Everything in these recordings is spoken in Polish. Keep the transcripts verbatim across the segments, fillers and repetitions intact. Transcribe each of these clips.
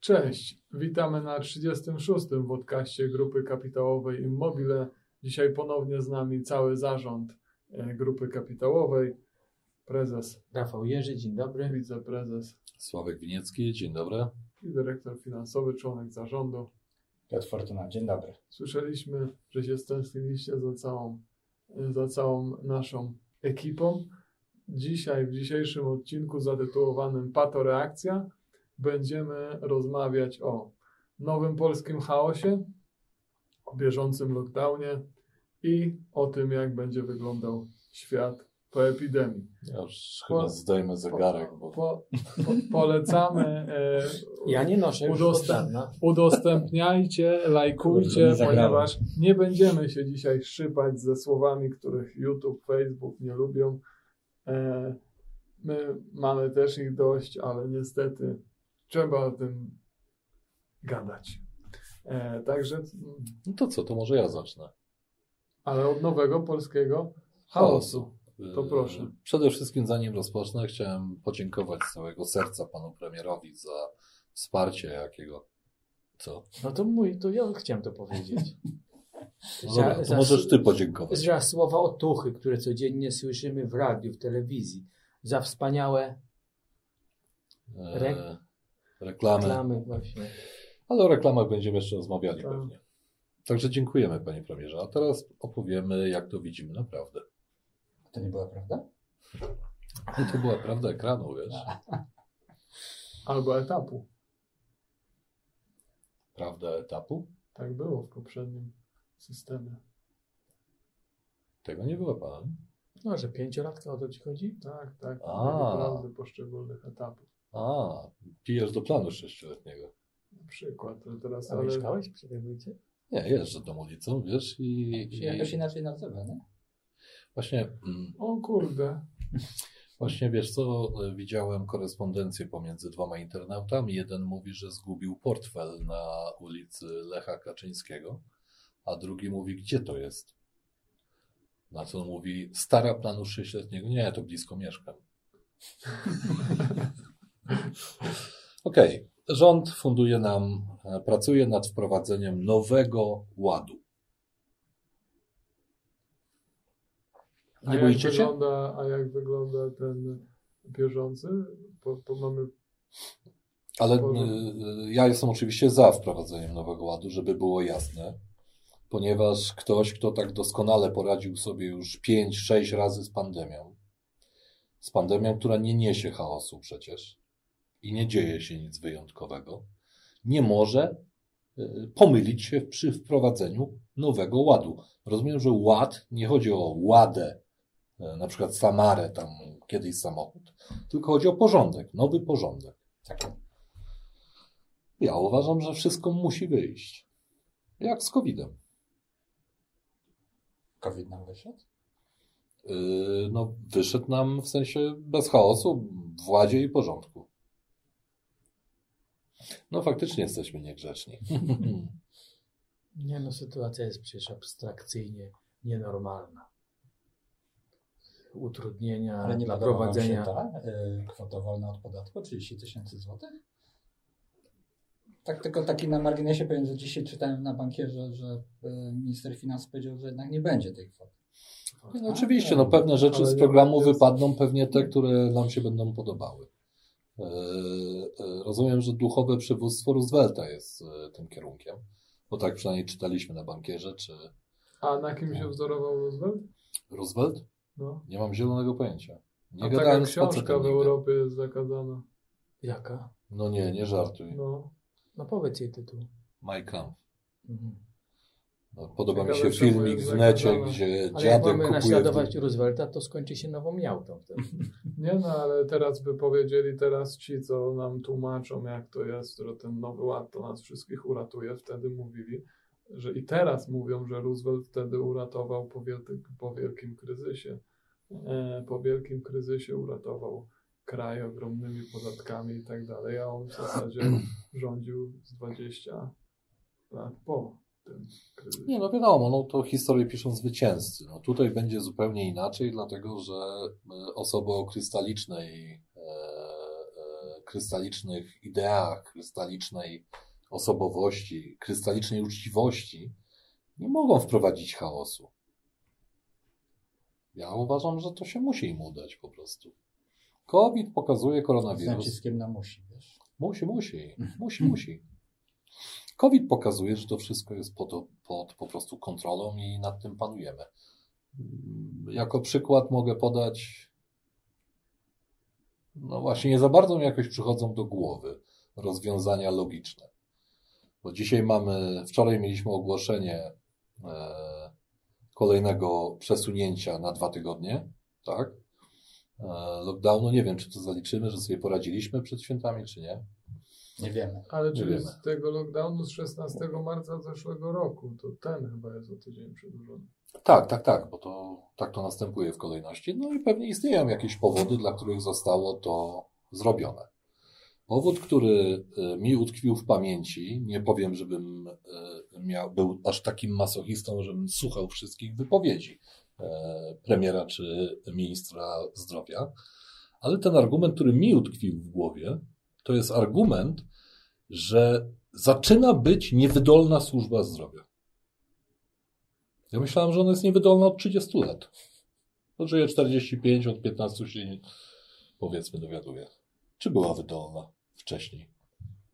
Cześć, witamy na trzydziestym szóstym podcaście Grupy Kapitałowej Immobile. Dzisiaj ponownie z nami cały zarząd Grupy Kapitałowej. Prezes Rafał Jerzy, dzień dobry. Wiceprezes Sławek Winiecki, dzień dobry. I dyrektor finansowy, członek zarządu Piotr Fortuna, dzień dobry. Słyszeliśmy, że się stęskniliście za całą, za całą naszą ekipą. Dzisiaj, w dzisiejszym odcinku zatytułowanym Patoreakcja, będziemy rozmawiać o nowym polskim chaosie, o bieżącym lockdownie i o tym, jak będzie wyglądał świat po epidemii. Ja już po, chyba zdejmę zegarek. Bo... Po, po, polecamy. E, ja nie noszę. Udostęp, udostępniajcie, lajkujcie, ponieważ nie będziemy się dzisiaj szypać ze słowami, których YouTube, Facebook nie lubią. E, my mamy też ich dość, ale niestety trzeba o tym gadać. E, także... No to co, to może ja zacznę. Ale od nowego polskiego chaosu. To proszę. Przede wszystkim, zanim rozpocznę, chciałem podziękować z całego serca panu premierowi za wsparcie jakiego... Co? No to mój, to ja chciałem to powiedzieć. No dobra, to za, możesz ty podziękować. Za słowa otuchy, które codziennie słyszymy w radiu, w telewizji. Za wspaniałe... Re... E, reklamy. Reklamy właśnie. Ale o reklamach będziemy jeszcze rozmawiali tak. Pewnie. Także dziękujemy, panie premierze. A teraz opowiemy, jak to widzimy naprawdę. To nie była prawda? To była prawda ekranu, wiesz? Albo etapu. Prawda etapu? Tak było w poprzednim systemie. Tego nie było pan? No, że pięciolatka o to ci chodzi? Tak, tak. Prawdy poszczególnych etapów. A, pijesz do planu sześcioletniego. Na przykład. Teraz, ale... A mieszkałeś przy tej ulicy? Nie, jeżdżę tą ulicą, wiesz? I, i... Jakoś inaczej nazywa, nie? Właśnie, o kurde. Właśnie wiesz co, widziałem korespondencję pomiędzy dwoma internautami. Jeden mówi, że zgubił portfel na ulicy Lecha Kaczyńskiego, a drugi mówi, gdzie to jest? Na co on mówi, stara planu sześcioletniego. Nie, to blisko mieszkam. Okej, okay. Rząd funduje nam, pracuje nad wprowadzeniem nowego ładu. Nie a, jak wygląda, a jak wygląda ten bieżący? Bo, bo mamy... Ale y, ja jestem oczywiście za wprowadzeniem nowego ładu, żeby było jasne, ponieważ ktoś, kto tak doskonale poradził sobie już pięć, sześć razy z pandemią, z pandemią, która nie niesie chaosu przecież i nie dzieje się nic wyjątkowego, nie może y, pomylić się przy wprowadzeniu nowego ładu. Rozumiem, że ład, nie chodzi o ładę, na przykład Samarę, tam kiedyś samochód, tylko chodzi o porządek, nowy porządek. Tak. Ja uważam, że wszystko musi wyjść. Jak z kowidem. Covid nam wyszedł? Yy, no, wyszedł nam w sensie bez chaosu, władzie i porządku. No faktycznie jesteśmy niegrzeczni. Nie no, sytuacja jest przecież abstrakcyjnie nienormalna. Utrudnienia ale nie dla prowadzenia... Ta, y, kwota wolna od podatku, trzydzieści tysięcy złotych? Tak, tylko taki na marginesie powiem, że dzisiaj czytałem na bankierze, że y, minister finansów powiedział, że jednak nie będzie tej kwoty. No, no, oczywiście, no pewne rzeczy z programu wypadną, pewnie te, które nam się będą podobały. Y, y, rozumiem, że duchowe przywództwo Roosevelta jest y, tym kierunkiem. Bo tak przynajmniej czytaliśmy na bankierze, czy... A na kim no. się wzorował Roosevelt? Roosevelt? No. Nie mam zielonego pojęcia. Nie A taka książka w Europie jest zakazana. Jaka? No nie, nie żartuj. No, no powiedz jej tytuł. Mein Kampf. Mhm. No, podoba Ciekawe, mi się filmik w necie, zakazane. Gdzie ale dziadek kupuje... Ale jak mamy naśladować w... Roosevelta, to skończy się nową Jałtą. Nie no, ale teraz by powiedzieli, teraz ci, co nam tłumaczą, jak to jest, że ten nowy ład to nas wszystkich uratuje, wtedy mówili, że i teraz mówią, że Roosevelt wtedy uratował po, wielty, po wielkim kryzysie. E, po wielkim kryzysie uratował kraj ogromnymi podatkami i tak dalej, a on w zasadzie rządził z dwadzieścia lat po. Nie, no wiadomo, no to historię piszą zwycięzcy. No tutaj będzie zupełnie inaczej, dlatego że osoby o krystalicznej e, e, krystalicznych ideach, krystalicznej osobowości, krystalicznej uczciwości nie mogą wprowadzić chaosu. Ja uważam, że to się musi im udać po prostu. COVID pokazuje koronawirus. Z naciskiem na musi, wiesz. Musi, musi, musi, musi. COVID pokazuje, że to wszystko jest pod, pod po prostu kontrolą i nad tym panujemy. Jako przykład mogę podać, no właśnie nie za bardzo mi jakoś przychodzą do głowy rozwiązania logiczne. Bo dzisiaj mamy, wczoraj mieliśmy ogłoszenie e, kolejnego przesunięcia na dwa tygodnie, tak? E, lockdownu, nie wiem, czy to zaliczymy, że sobie poradziliśmy przed świętami, czy nie. Nie wiemy. Ale czyli wiemy. Z tego lockdownu z szesnastego marca zeszłego roku, to ten chyba jest o tydzień przedłużony. Tak, tak, tak, bo to tak to następuje w kolejności. No i pewnie istnieją jakieś powody, dla których zostało to zrobione. Powód, który mi utkwił w pamięci, nie powiem, żebym miał, był aż takim masochistą, żebym słuchał wszystkich wypowiedzi premiera czy ministra zdrowia, ale ten argument, który mi utkwił w głowie, to jest argument, że zaczyna być niewydolna służba zdrowia. Ja myślałem, że ona jest niewydolna od trzydziestu lat. Żyje czterdzieści pięć, od piętnastu się, powiedzmy, dowiaduje. Czy była wydolna wcześniej?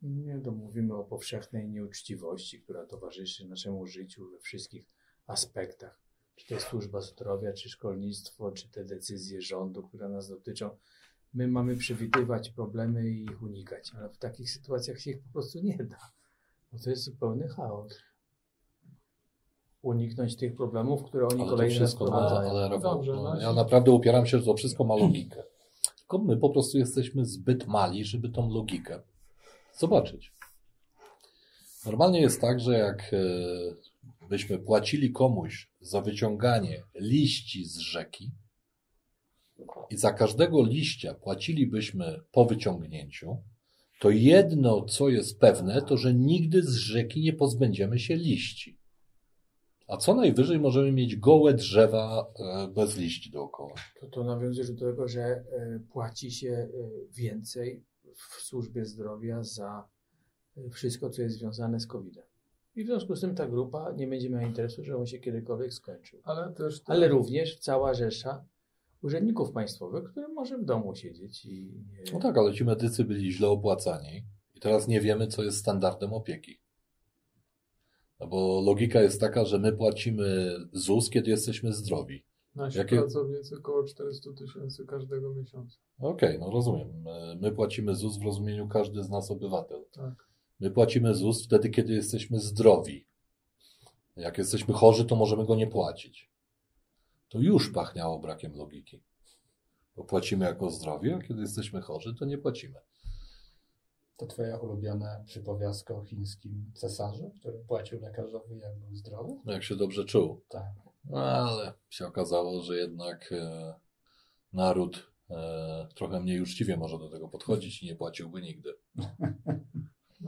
Nie, to mówimy o powszechnej nieuczciwości, która towarzyszy naszemu życiu we wszystkich aspektach. Czy to jest służba zdrowia, czy szkolnictwo, czy te decyzje rządu, które nas dotyczą. My mamy przewidywać problemy i ich unikać, ale w takich sytuacjach się ich po prostu nie da. Bo to jest zupełny chaos. Uniknąć tych problemów, które oni kolejne sprowadzają. No, ja naprawdę upieram się, że to wszystko ma logikę. Tylko my po prostu jesteśmy zbyt mali, żeby tą logikę zobaczyć. Normalnie jest tak, że jak byśmy płacili komuś za wyciąganie liści z rzeki i za każdego liścia płacilibyśmy po wyciągnięciu, to jedno, co jest pewne, to że nigdy z rzeki nie pozbędziemy się liści. A co najwyżej możemy mieć gołe drzewa bez liści dookoła. To, to nawiązuje do tego, że płaci się więcej w służbie zdrowia za wszystko, co jest związane z kowidem. I w związku z tym ta grupa nie będzie miała interesu, że on się kiedykolwiek skończył. Ale, też to... Ale również cała rzesza urzędników państwowych, które może w domu siedzieć i... No tak, ale ci medycy byli źle opłacani i teraz nie wiemy, co jest standardem opieki. No bo logika jest taka, że my płacimy Z U S, kiedy jesteśmy zdrowi. Nasi Jakie... pracownicy około czterysta tysięcy każdego miesiąca. Okej, okay, no rozumiem. My płacimy Z U S w rozumieniu każdy z nas obywatel. Tak. My płacimy Z U S wtedy, kiedy jesteśmy zdrowi. Jak jesteśmy chorzy, to możemy go nie płacić. To już pachniało brakiem logiki. Bo płacimy jako zdrowi, a kiedy jesteśmy chorzy, to nie płacimy. To twoje ulubione przypowiastko o chińskim cesarzu, który płacił lekarzowi, jak był zdrowy? Jak się dobrze czuł. Tak. No, ale się okazało, że jednak e, naród e, trochę mniej uczciwie może do tego podchodzić i nie płaciłby nigdy.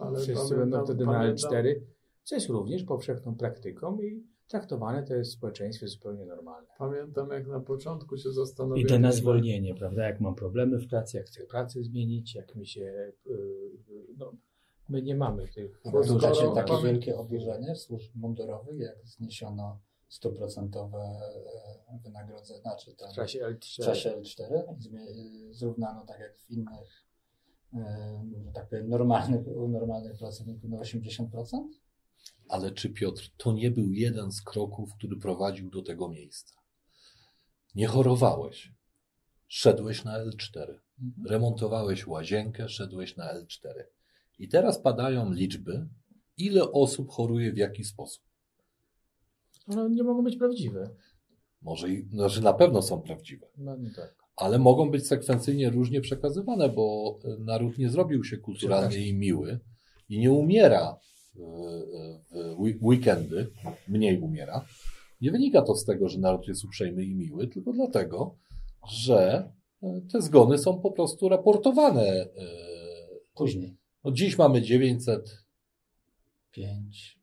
Ale wszyscy będą wtedy na L cztery, co jest również powszechną praktyką i traktowane to jest w społeczeństwie zupełnie normalne. Pamiętam, jak na początku się zastanawiałem. Idę na zwolnienie, prawda? Jak mam problemy w pracy, jak chcę pracę zmienić, jak mi się... No, my nie mamy tych... Wydłużacie takie mamy... wielkie obniżenie służb mundurowych, jak zniesiono stuprocentowe wynagrodzenie, znaczy tam w czasie L cztery, czasie L cztery zrównano tak jak w innych, że tak powiem, normalnych, u normalnych pracowników na osiemdziesiąt procent. Ale czy Piotr, to nie był jeden z kroków, który prowadził do tego miejsca? Nie chorowałeś, szedłeś na L cztery, remontowałeś łazienkę, szedłeś na L cztery. I teraz padają liczby, ile osób choruje w jaki sposób. No, nie mogą być prawdziwe. Może, znaczy na pewno są prawdziwe. No nie tak. Ale mogą być sekwencyjnie różnie przekazywane, bo naród nie zrobił się kulturalnie i miły i nie umiera. W weekendy mniej umiera. Nie wynika to z tego, że naród jest uprzejmy i miły, tylko dlatego, że te zgony są po prostu raportowane później. No, dziś mamy dziewięćset pięć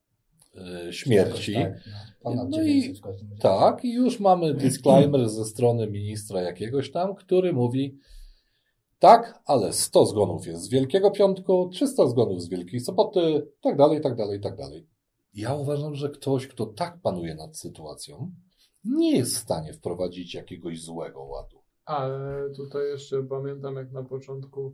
śmierci. Tak, no, no i, tak, i już mamy disclaimer ze strony ministra jakiegoś tam, który mówi: Tak, ale sto zgonów jest z Wielkiego Piątku, trzysta zgonów z Wielkiej Soboty, tak dalej, tak dalej, tak dalej. Ja uważam, że ktoś, kto tak panuje nad sytuacją, nie jest w stanie wprowadzić jakiegoś złego ładu. Ale tutaj jeszcze pamiętam, jak na początku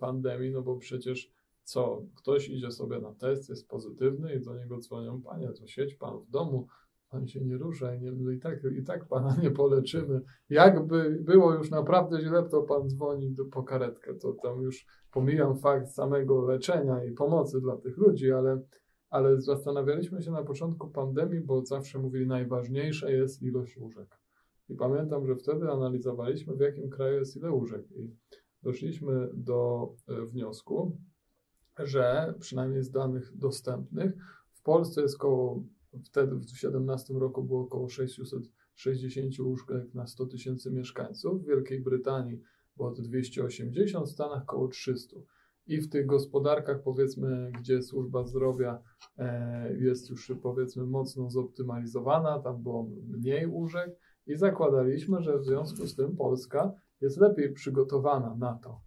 pandemii, no bo przecież co, ktoś idzie sobie na test, jest pozytywny i do niego dzwonią: panie, to siedź pan w domu, pan się nie rusza i, nie, i, tak, i tak pana nie poleczymy. Jakby było już naprawdę źle, to pan dzwoni po karetkę. To tam już pomijam fakt samego leczenia i pomocy dla tych ludzi, ale, ale zastanawialiśmy się na początku pandemii, bo zawsze mówili, najważniejsza jest ilość łóżek. I pamiętam, że wtedy analizowaliśmy, w jakim kraju jest ile łóżek. I doszliśmy do wniosku, że przynajmniej z danych dostępnych w Polsce jest koło, wtedy w dwa tysiące siedemnastym roku było około sześćset sześćdziesiąt łóżek na sto tysięcy mieszkańców, w Wielkiej Brytanii było to dwieście osiemdziesiąt, w Stanach około trzysta. I w tych gospodarkach, powiedzmy, gdzie służba zdrowia e, jest już, powiedzmy, mocno zoptymalizowana, tam było mniej łóżek i zakładaliśmy, że w związku z tym Polska jest lepiej przygotowana na to.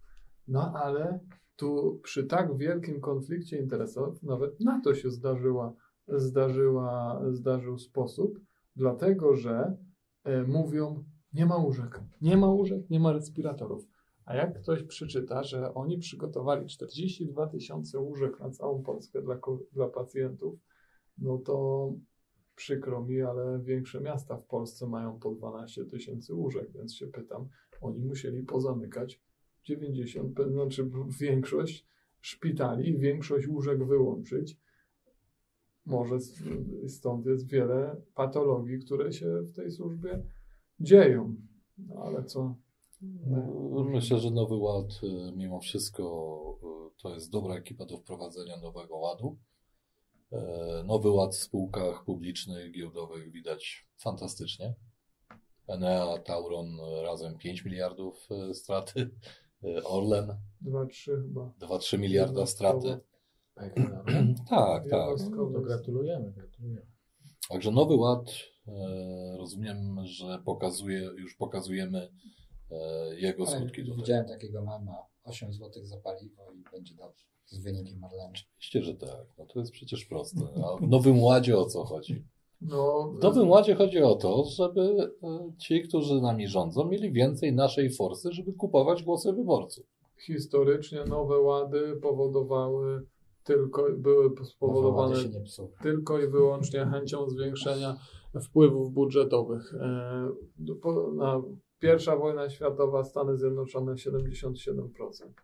No ale tu przy tak wielkim konflikcie interesów nawet NATO się zdarzyła, zdarzyła, zdarzył sposób, dlatego że e, mówią, nie ma łóżek, nie ma łóżek, nie ma respiratorów. A jak ktoś przeczyta, że oni przygotowali czterdzieści dwa tysiące łóżek na całą Polskę dla, dla pacjentów, no to przykro mi, ale większe miasta w Polsce mają po dwanaście tysięcy łóżek, więc się pytam, oni musieli pozamykać dziewięćdziesiąt, znaczy większość szpitali, większość łóżek wyłączyć. Może stąd jest wiele patologii, które się w tej służbie dzieją. No ale co? No. Myślę, że Nowy Ład mimo wszystko to jest dobra ekipa do wprowadzenia Nowego Ładu. Nowy Ład w spółkach publicznych, giełdowych widać fantastycznie. Enea, Tauron razem pięć miliardów straty. Orlen dwa trzy chyba. dwa trzy miliarda straty. Tak, tak. To gratulujemy, gratulujemy. Także Nowy Ład, rozumiem, że pokazuje, już pokazujemy jego skutki. Ale widziałem tutaj takiego mama, osiem złotych za paliwo i będzie dobrze. Z wynikiem Orlenu. Oczywiście, że tak. No to jest przecież proste. A w Nowym Ładzie o co chodzi? No, w Nowym Ładzie chodzi o to, żeby ci, którzy nami rządzą, mieli więcej naszej forsy, żeby kupować głosy wyborców. Historycznie Nowe Łady powodowały tylko, były spowodowane tylko i wyłącznie chęcią zwiększenia wpływów budżetowych. Pierwsza wojna światowa, Stany Zjednoczone siedemdziesiąt siedem procent.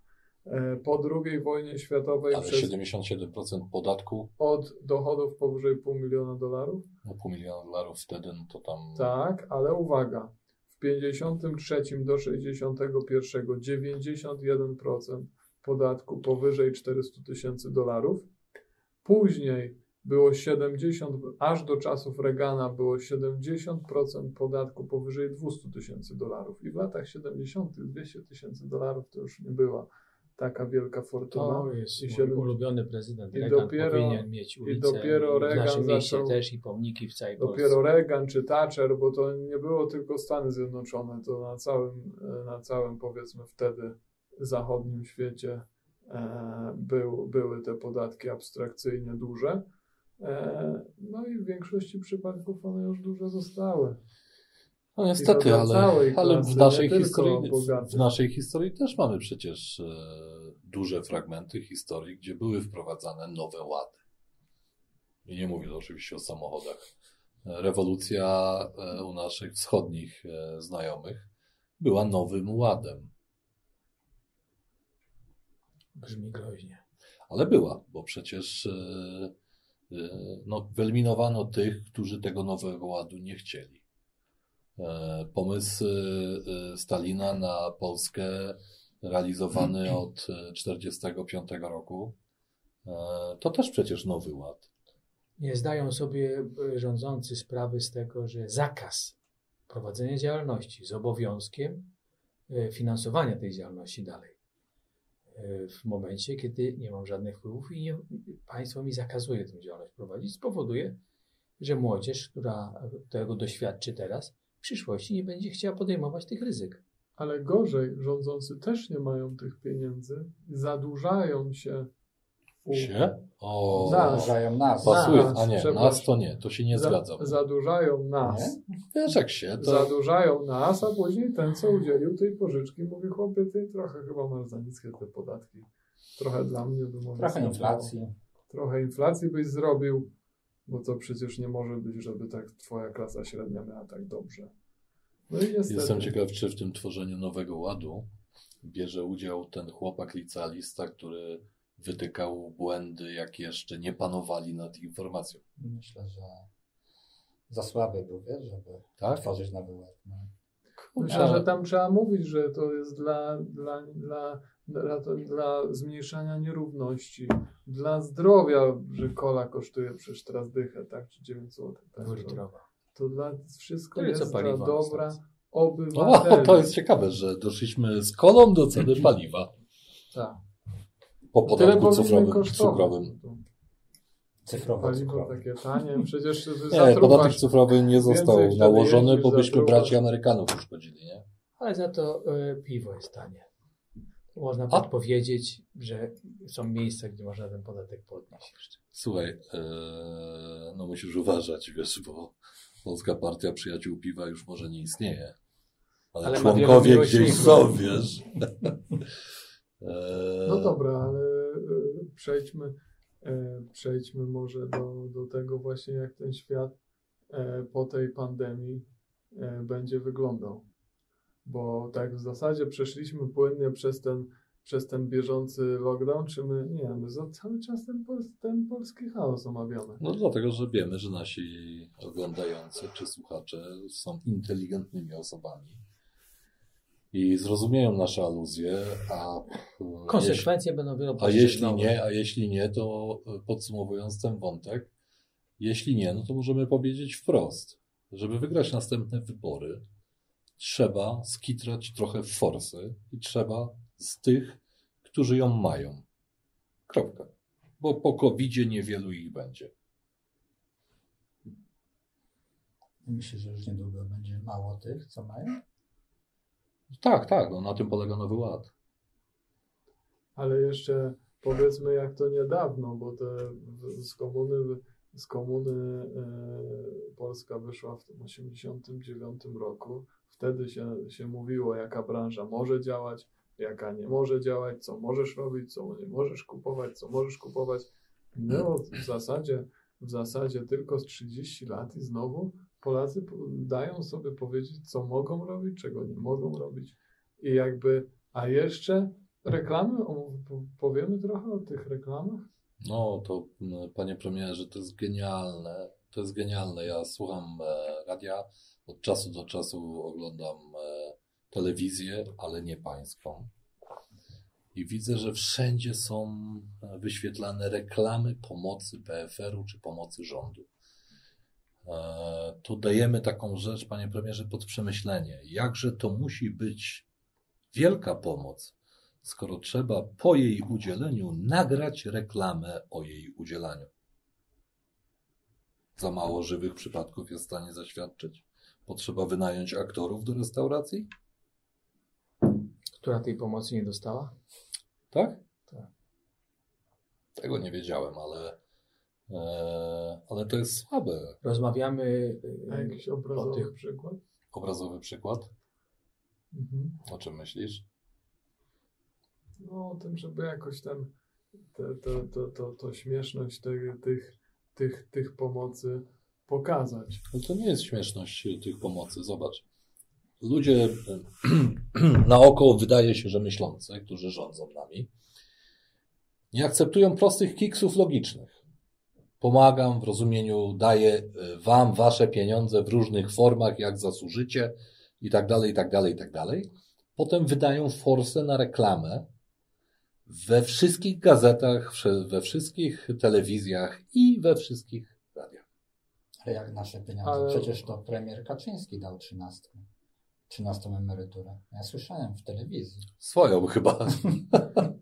Po drugiej wojnie światowej... Ale siedemdziesiąt siedem procent podatku... Od dochodów powyżej pół miliona dolarów? No pół miliona dolarów wtedy, no to tam... Tak, ale uwaga, w pięćdziesiątym trzecim do sześćdziesiątego pierwszego dziewięćdziesiąt jeden procent podatku powyżej czterysta tysięcy dolarów. Później było siedemdziesiąt, aż do czasów Reagana było siedemdziesiąt procent podatku powyżej dwieście tysięcy dolarów. I w latach siedemdziesiątych dwieście tysięcy dolarów to już nie była taka wielka fortuna. To jest i siedem... ulubiony prezydent. I Reagan dopiero, powinien mieć ulicę i dopiero Reagan w zaczął, też i pomniki w całej Polsce. Dopiero Reagan czy Thatcher, bo to nie było tylko Stany Zjednoczone, to na całym, na całym powiedzmy wtedy zachodnim świecie e, był, były te podatki abstrakcyjnie duże. E, no i w większości przypadków one już duże zostały. No niestety, ale, ale w, naszej historii, w naszej historii też mamy przecież e, duże fragmenty historii, gdzie były wprowadzane nowe łady. I nie mówię oczywiście o samochodach. Rewolucja e, u naszych wschodnich e, znajomych była nowym ładem. Brzmi groźnie. Ale była, bo przecież e, e, no, wyeliminowano tych, którzy tego nowego ładu nie chcieli. Pomysł Stalina na Polskę realizowany od tysiąc dziewięćset czterdziestego piątego roku to też przecież nowy ład. Nie zdają sobie rządzący sprawy z tego, że zakaz prowadzenia działalności z obowiązkiem finansowania tej działalności dalej. W momencie, kiedy nie mam żadnych wpływów i nie, państwo mi zakazuje tę działalność prowadzić, spowoduje, że młodzież, która tego doświadczy teraz, w przyszłości nie będzie chciała podejmować tych ryzyk. ale gorzej rządzący też nie mają tych pieniędzy, zadłużają się. U... Się? O, zadłużają nas. Pasuje, nas, a nie, nas to nie, to się nie zgadza. Zadłużają nas. Nie? Wiesz jak się to... Zadłużają nas, a później ten, co udzielił tej pożyczki, mówi: chłopie, ty trochę chyba masz za niskie te podatki. Trochę dla mnie by może... Trochę inflacji. Było. Trochę inflacji byś zrobił, bo to przecież nie może być, żeby tak twoja klasa średnia miała tak dobrze. No i niestety... Jestem ciekaw, czy w tym tworzeniu nowego ładu bierze udział ten chłopak licealista, który wytykał błędy, jak jeszcze nie panowali nad informacją. Myślę, że za słaby był, wiesz, żeby tak? tworzyć nowy ład. No. Myślę, że tam trzeba mówić, że to jest dla, dla, dla, dla, dla zmniejszania nierówności, dla zdrowia, że kola kosztuje przecież teraz dychę, tak? Czy dziewięć złotych. Tak? To dla wszystko to jest dla dobra obywateli. No, to jest ciekawe, że doszliśmy z kolą do ceny paliwa. Tak. Po podatku cyfrowym. cyfrowym. Cyfrowe, paliwo takie tanie, przecież nie, podatek cyfrowy nie został nałożony, bo byśmy braci Amerykanów już godzili, nie? Ale za to y, piwo jest tanie. Można A? podpowiedzieć, że są miejsca, gdzie można ten podatek podnieść jeszcze. Słuchaj, y, no musisz uważać, wiesz, bo Polska Partia Przyjaciół Piwa już może nie istnieje, ale, ale członkowie gdzieś są, wiesz. No dobra, ale przejdźmy Przejdźmy może do, do tego właśnie, jak ten świat po tej pandemii będzie wyglądał. Bo tak w zasadzie przeszliśmy płynnie przez ten, przez ten bieżący lockdown, czy my, nie my za cały czas ten, ten polski chaos omawiamy. No dlatego, że wiemy, że nasi oglądający czy słuchacze są inteligentnymi osobami. I zrozumieją nasze aluzje, a konsekwencje jeśli, będą wiele. A jeśli nie, a jeśli nie, to podsumowując ten wątek, jeśli nie, no to możemy powiedzieć wprost, żeby wygrać następne wybory, trzeba skitrać trochę forsy i trzeba z tych, którzy ją mają. Kropka. Bo po kowidzie niewielu ich będzie. Myślę, że już niedługo będzie mało tych, co mają. Tak, tak, no na tym polega nowy ład. Ale jeszcze powiedzmy, jak to niedawno, bo te z komuny, z komuny e, Polska wyszła w tym osiemdziesiątym dziewiątym roku. Wtedy się, się mówiło, jaka branża może działać, jaka nie może działać, co możesz robić, co nie możesz kupować, co możesz kupować. Minęło w zasadzie, w zasadzie tylko z trzydzieści lat i znowu Polacy dają sobie powiedzieć, co mogą robić, czego nie mogą robić. I jakby, a jeszcze reklamy, o, powiemy trochę o tych reklamach? No to, panie premierze, to jest genialne, to jest genialne. Ja słucham e, radia, od czasu do czasu oglądam e, telewizję, ale nie pańską. I widzę, że wszędzie są wyświetlane reklamy pomocy P F R-u czy pomocy rządu. Tu dajemy taką rzecz, panie premierze, pod przemyślenie. Jakże to musi być wielka pomoc, skoro trzeba po jej udzieleniu nagrać reklamę o jej udzielaniu. Za mało żywych przypadków jest w stanie zaświadczyć? Potrzeba wynająć aktorów do restauracji? Która tej pomocy nie dostała? Tak? Tak. Tego nie wiedziałem, ale... Eee, ale to jest słabe. Rozmawiamy A jakiś obrazowy o tych... przykład? Obrazowy przykład? Mhm. O czym myślisz? No o tym, żeby jakoś ten te, to, to, to, to śmieszność tych, tych, tych, tych pomocy pokazać. Ale to nie jest śmieszność tych pomocy, zobacz. Ludzie na oko wydaje się, że myślący, którzy rządzą nami, nie akceptują prostych kiksów logicznych. Pomagam w rozumieniu, daję wam wasze pieniądze w różnych formach, jak zasłużycie i tak dalej, i tak dalej, i tak dalej. Potem wydają forsę na reklamę we wszystkich gazetach, we wszystkich telewizjach i we wszystkich radiach. Ale jak nasze pieniądze? Ale... Przecież to premier Kaczyński dał trzynastkę. trzynastą emeryturę. Ja słyszałem w telewizji. Swoją chyba.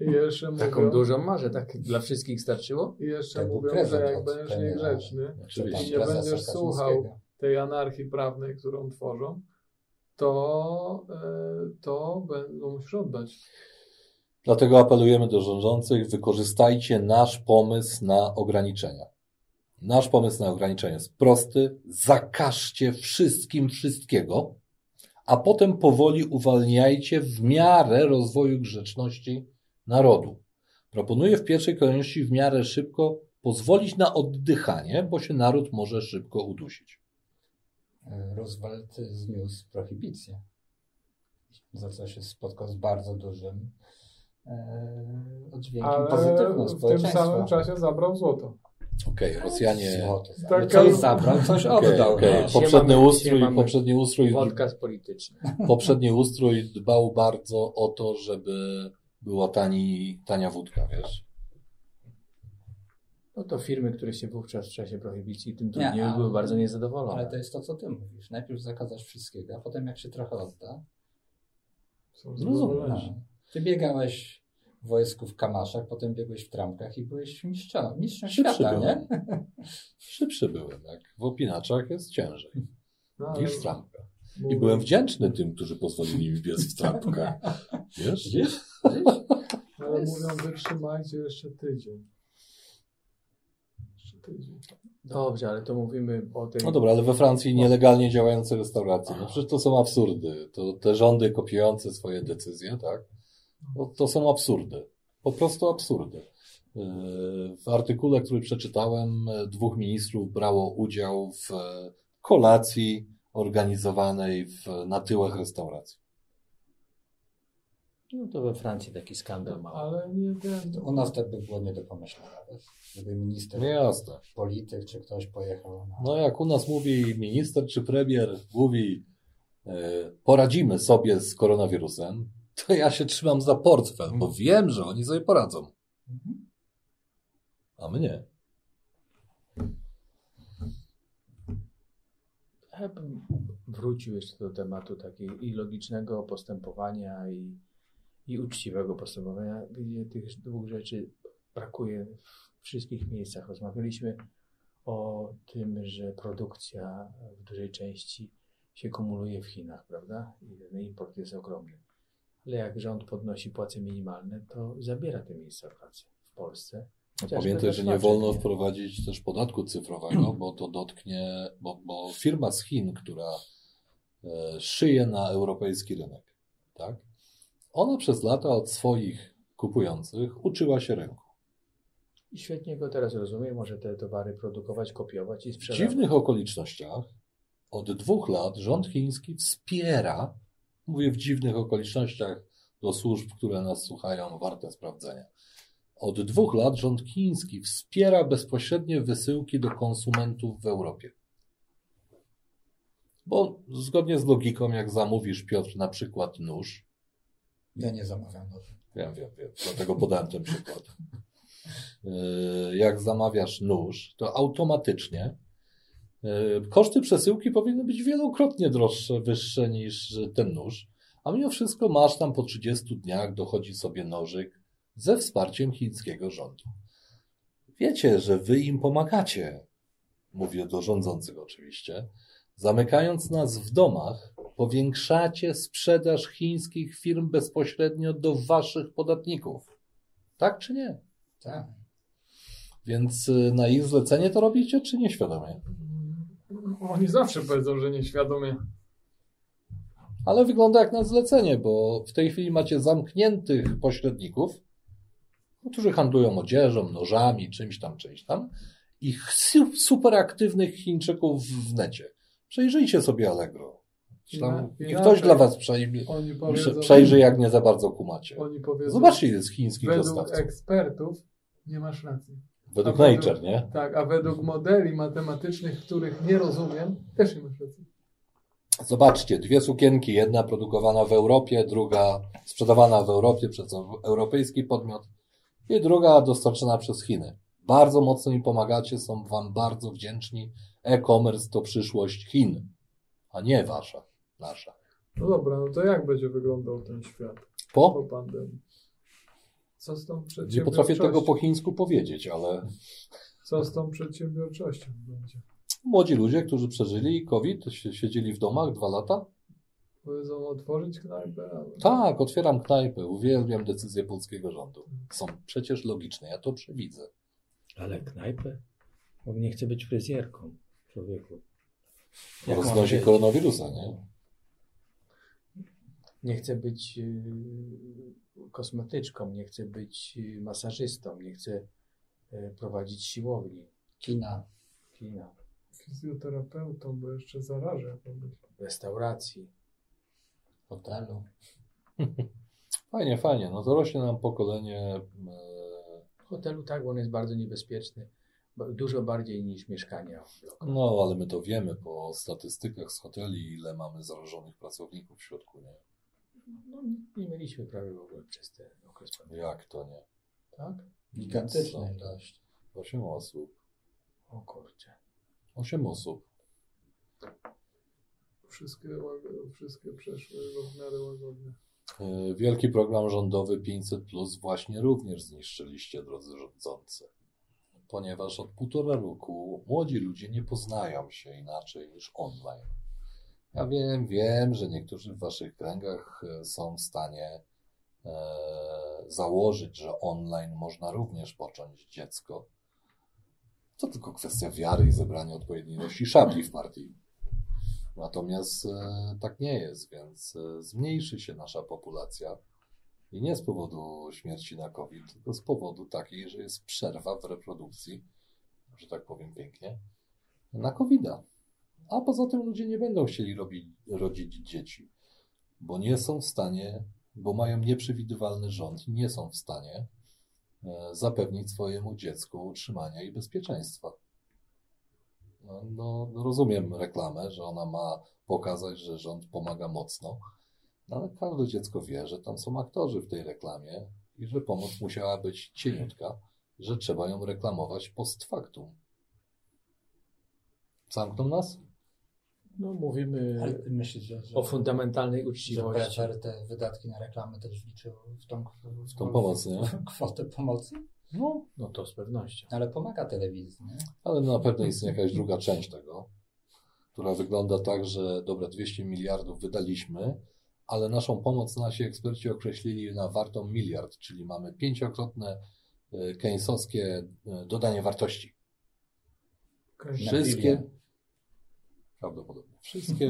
Jeszcze taką mówią, dużą marzę, tak dla wszystkich starczyło? I jeszcze tak mówią, że jak będziesz niegrzeczny i nie będziesz słuchał tej anarchii prawnej, którą tworzą, to, to będą musisz oddać. Dlatego apelujemy do rządzących, wykorzystajcie nasz pomysł na ograniczenia. Nasz pomysł na ograniczenie jest prosty. Zakażcie wszystkim wszystkiego, a potem powoli uwalniajcie w miarę rozwoju grzeczności narodu. Proponuję w pierwszej kolejności w miarę szybko pozwolić na oddychanie, bo się naród może szybko udusić. Roosevelt zniósł prohibicję, za co się spotkał z bardzo dużym e, oddźwiękiem pozytywnym społeczeństwa. W tym samym czasie zabrał złoto. Okej, okay, Rosjanie... Złoto zabrał. Coś zabrał, coś okay, oddał. Okay. Poprzedni, ustrój, poprzedni ustrój... Podcast polityczny. Poprzedni ustrój dbał bardzo o to, żeby była tani, tania wódka, wiesz? No to firmy, które się wówczas w czasie prohibicji tym trudniej były bardzo niezadowolone. Ale to jest to, co ty mówisz. Najpierw zakazasz wszystkiego, a potem jak się trochę odda, zrozumiesz. Ty biegałeś w wojsku w kamaszach, potem biegłeś w trampkach i byłeś mistrzem, mistrzem świata, nie? Szybszy byłem, tak. W opinaczach jest ciężej no, niż w trampkach. I byłem wdzięczny tym, którzy pozwolili mi biec w trampkach. Wiesz? Wiesz? Ale mówią, wytrzymajcie jeszcze tydzień. Dobrze, ale to mówimy o tej... No dobra, ale we Francji nielegalnie działające restauracje. No przecież to są absurdy. To te rządy kopiujące swoje decyzje, tak? No to są absurdy. Po prostu absurdy. W artykule, który przeczytałem, dwóch ministrów brało udział w kolacji organizowanej w, na tyłach restauracji. No to we Francji taki skandal mały. Ale nie wiem. U nas to by było nie do pomyślenia. Gdyby minister, Miasta. polityk czy ktoś pojechał. Na... No jak u nas mówi minister czy premier, mówi yy, poradzimy sobie z koronawirusem, to ja się trzymam za portfel, bo wiem, że oni sobie poradzą. A my nie. Ja bym wrócił jeszcze do tematu takiego i logicznego postępowania i i uczciwego postępowania. Tych dwóch rzeczy brakuje w wszystkich miejscach. Rozmawialiśmy o tym, że produkcja w dużej części się kumuluje w Chinach, prawda? I ten import jest ogromny. Ale jak rząd podnosi płace minimalne, to zabiera te miejsca pracy w Polsce. Chociaż pamiętaj, że nie wolno wprowadzić też podatku cyfrowego, bo to dotknie, bo, bo firma z Chin, która szyje na europejski rynek, tak? Ona przez lata od swoich kupujących uczyła się rynku. I świetnie go teraz rozumiem, może te towary produkować, kopiować i sprzedawać. W dziwnych okolicznościach od dwóch lat rząd chiński wspiera, mówię w dziwnych okolicznościach do służb, które nas słuchają, warte sprawdzenia. Od dwóch lat rząd chiński wspiera bezpośrednie wysyłki do konsumentów w Europie. Bo zgodnie z logiką, jak zamówisz, Piotr, na przykład nóż, ja nie zamawiam noży. Wiem, wiem, wiem. Dlatego podałem ten przykład. Jak zamawiasz nóż, to automatycznie koszty przesyłki powinny być wielokrotnie droższe, wyższe niż ten nóż. A mimo wszystko masz tam po trzydziestu dniach dochodzi sobie nożyk ze wsparciem chińskiego rządu. Wiecie, że wy im pomagacie, mówię do rządzących oczywiście, zamykając nas w domach, powiększacie sprzedaż chińskich firm bezpośrednio do waszych podatników. Tak czy nie? Tak. Więc na ich zlecenie to robicie, czy nieświadomie? Oni zawsze powiedzą, że nieświadomie. Ale wygląda jak na zlecenie, bo w tej chwili macie zamkniętych pośredników, którzy handlują odzieżą, nożami, czymś tam, czymś tam i superaktywnych Chińczyków w necie. Przejrzyjcie sobie Allegro. Tam, i ktoś dla was przejrzy, powiedzą, przejrzy, jak nie za bardzo kumacie. Powiedzą, zobaczcie, ile jest chińskich dostawców. Według ekspertów nie masz racji. Według a Nature, według, nie? Tak, a według modeli matematycznych, których nie rozumiem, też nie masz racji. Zobaczcie, dwie sukienki, jedna produkowana w Europie, druga sprzedawana w Europie przez europejski podmiot i druga dostarczana przez Chiny. Bardzo mocno im pomagacie, są wam bardzo wdzięczni. E-commerce to przyszłość Chin, a nie wasza. Nasza. No dobra, no to jak będzie wyglądał ten świat po, po pandemii? Co z tą przedsiębiorczością? Nie potrafię tego po chińsku powiedzieć, ale... Co z tą przedsiębiorczością będzie? Młodzi ludzie, którzy przeżyli COVID, siedzieli w domach dwa lata, Powiedzą otworzyć knajpę? Ale... Tak, otwieram knajpę. Uwielbiam decyzje polskiego rządu. Są przecież logiczne, ja to przewidzę. Ale knajpę? Bo nie chcę być fryzjerką, człowieku. Jak w roznosi koronawirusa, nie? Nie chcę być y, kosmetyczką, nie chcę być y, masażystą, nie chcę y, prowadzić siłowni. Kina. Kina. Fizjoterapeutą, bo jeszcze zarażę. Restauracji. Hotelu. Fajnie, fajnie. No to rośnie nam pokolenie... Y... Hotelu tak, bo on jest bardzo niebezpieczny. Dużo bardziej niż mieszkania w bloku. No, ale my to wiemy po statystykach z hoteli, ile mamy zarażonych pracowników w środku, nie? No, nie mieliśmy prawie w ogóle przez ten okres. Jak to nie? Tak? Gigantyczne. Osiem osób. O kurczę. Osiem osób. Wszystkie, wszystkie przeszły w miarę łagodnie. Wielki program rządowy pięćset plus właśnie również zniszczyliście, drodzy rządzący. Ponieważ od półtora roku młodzi ludzie nie poznają się inaczej niż online. Ja wiem, wiem, że niektórzy w waszych kręgach są w stanie e, założyć, że online można również począć dziecko. To tylko kwestia wiary i zebrania odpowiedniej ilości szabli w partii. Natomiast e, tak nie jest, więc e, zmniejszy się nasza populacja. I nie z powodu śmierci na COVID, tylko z powodu takiej, że jest przerwa w reprodukcji, że tak powiem pięknie, na kowida. A poza tym ludzie nie będą chcieli robić, rodzić dzieci, bo nie są w stanie, bo mają nieprzewidywalny rząd i nie są w stanie zapewnić swojemu dziecku utrzymania i bezpieczeństwa. No, no rozumiem reklamę, że ona ma pokazać, że rząd pomaga mocno, ale każde dziecko wie, że tam są aktorzy w tej reklamie i że pomoc musiała być cieniutka, że trzeba ją reklamować post factum. Zamkną nas? No mówimy myślę, że, że, o fundamentalnej uczciwości. Że P F R te wydatki na reklamę też wliczył w tą, w tą pomoc, nie? Kwotę pomocy? No, no to z pewnością. Ale pomaga telewizji, nie? Ale no, na pewno istnieje jakaś druga część tego, która wygląda tak, że dobra, dwieście miliardów wydaliśmy, ale naszą pomoc nasi eksperci określili na wartą miliard, czyli mamy pięciokrotne keynesowskie dodanie wartości. Wszystkie, prawdopodobnie, wszystkie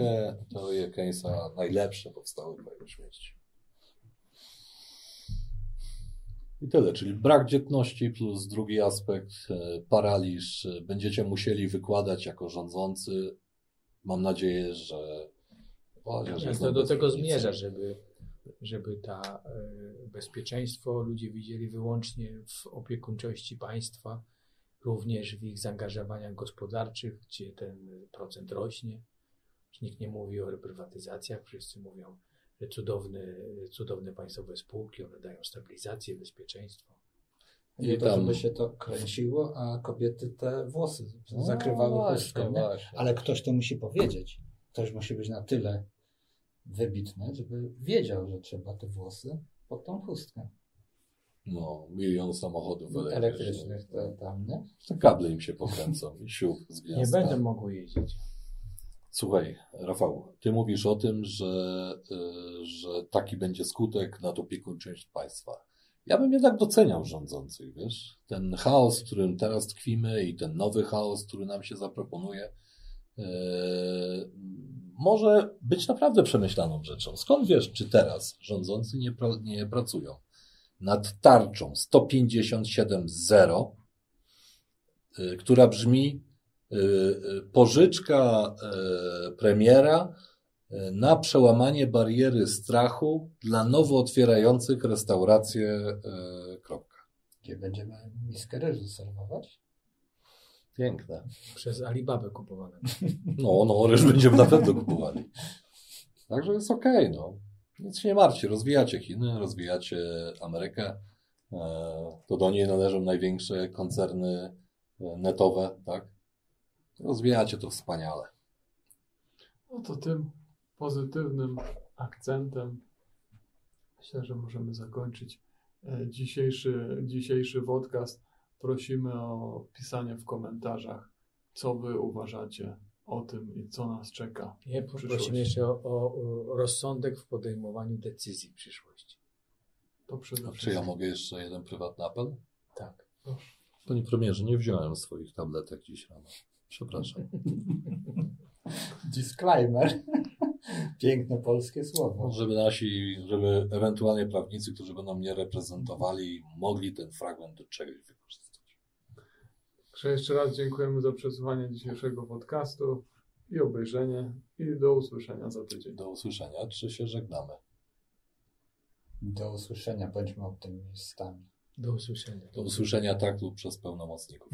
teorie Keynesa najlepsze powstały po jego śmierci. I tyle, czyli brak dzietności plus drugi aspekt, paraliż. Będziecie musieli wykładać jako rządzący. Mam nadzieję, że O, ja to do tego zmierza, żeby, żeby ta y, bezpieczeństwo ludzie widzieli wyłącznie w opiekuńczości państwa, również w ich zaangażowaniach gospodarczych, gdzie ten procent rośnie. Nikt nie mówi o reprywatyzacjach, wszyscy mówią, że cudowne, cudowne państwowe spółki, one dają stabilizację, bezpieczeństwo. I to, żeby się to kręciło, a kobiety te włosy no, zakrywały chustką. Ale ktoś to musi powiedzieć. Ktoś musi być na tyle wybitny, żeby wiedział, że trzeba te włosy pod tą chustkę. No, milion samochodów elektrycznych to tam, nie? To kable im się pokręcą i siup z gwiazda. Nie będę mógł jeździć. Słuchaj, Rafał, ty mówisz o tym, że, yy, że taki będzie skutek nad opiekuńczość państwa. Ja bym jednak doceniał rządzących, wiesz? Ten chaos, w którym teraz tkwimy i ten nowy chaos, który nam się zaproponuje, Yy, może być naprawdę przemyślaną rzeczą. Skąd wiesz, czy teraz rządzący nie, pra, nie pracują nad tarczą sto pięćdziesiąt siedem zero, yy, która brzmi yy, pożyczka yy, premiera yy, na przełamanie bariery strachu dla nowo otwierających restaurację yy, kropka. Gdzie będziemy miskę ryżu serwować? Piękne. Przez Alibabę kupowane. No, no, ryż będziemy na pewno kupowali. Także jest okej, okay, no. Nic się nie martwcie. Rozwijacie Chiny, rozwijacie Amerykę. To do niej należą największe koncerny netowe, tak? Rozwijacie to wspaniale. No to tym pozytywnym akcentem myślę, że możemy zakończyć dzisiejszy, dzisiejszy podcast. Prosimy o pisanie w komentarzach, co wy uważacie o tym, co nas czeka. Nie, prosimy jeszcze o, o, o rozsądek w podejmowaniu decyzji w przyszłości. To przede wszystkim. Czy ja mogę jeszcze jeden prywatny apel? Tak. Panie premierze, nie wziąłem swoich tabletek dziś rano. Przepraszam. Disclaimer. Piękne polskie słowo. Żeby nasi, żeby ewentualnie prawnicy, którzy będą mnie reprezentowali, mogli ten fragment do czegoś wykorzystać. Jeszcze raz dziękujemy za przesłuchanie dzisiejszego podcastu i obejrzenie. I do usłyszenia za tydzień. Do usłyszenia, czy się żegnamy? Do usłyszenia, bądźmy optymistami. Do usłyszenia. Do usłyszenia tak lub przez pełnomocników.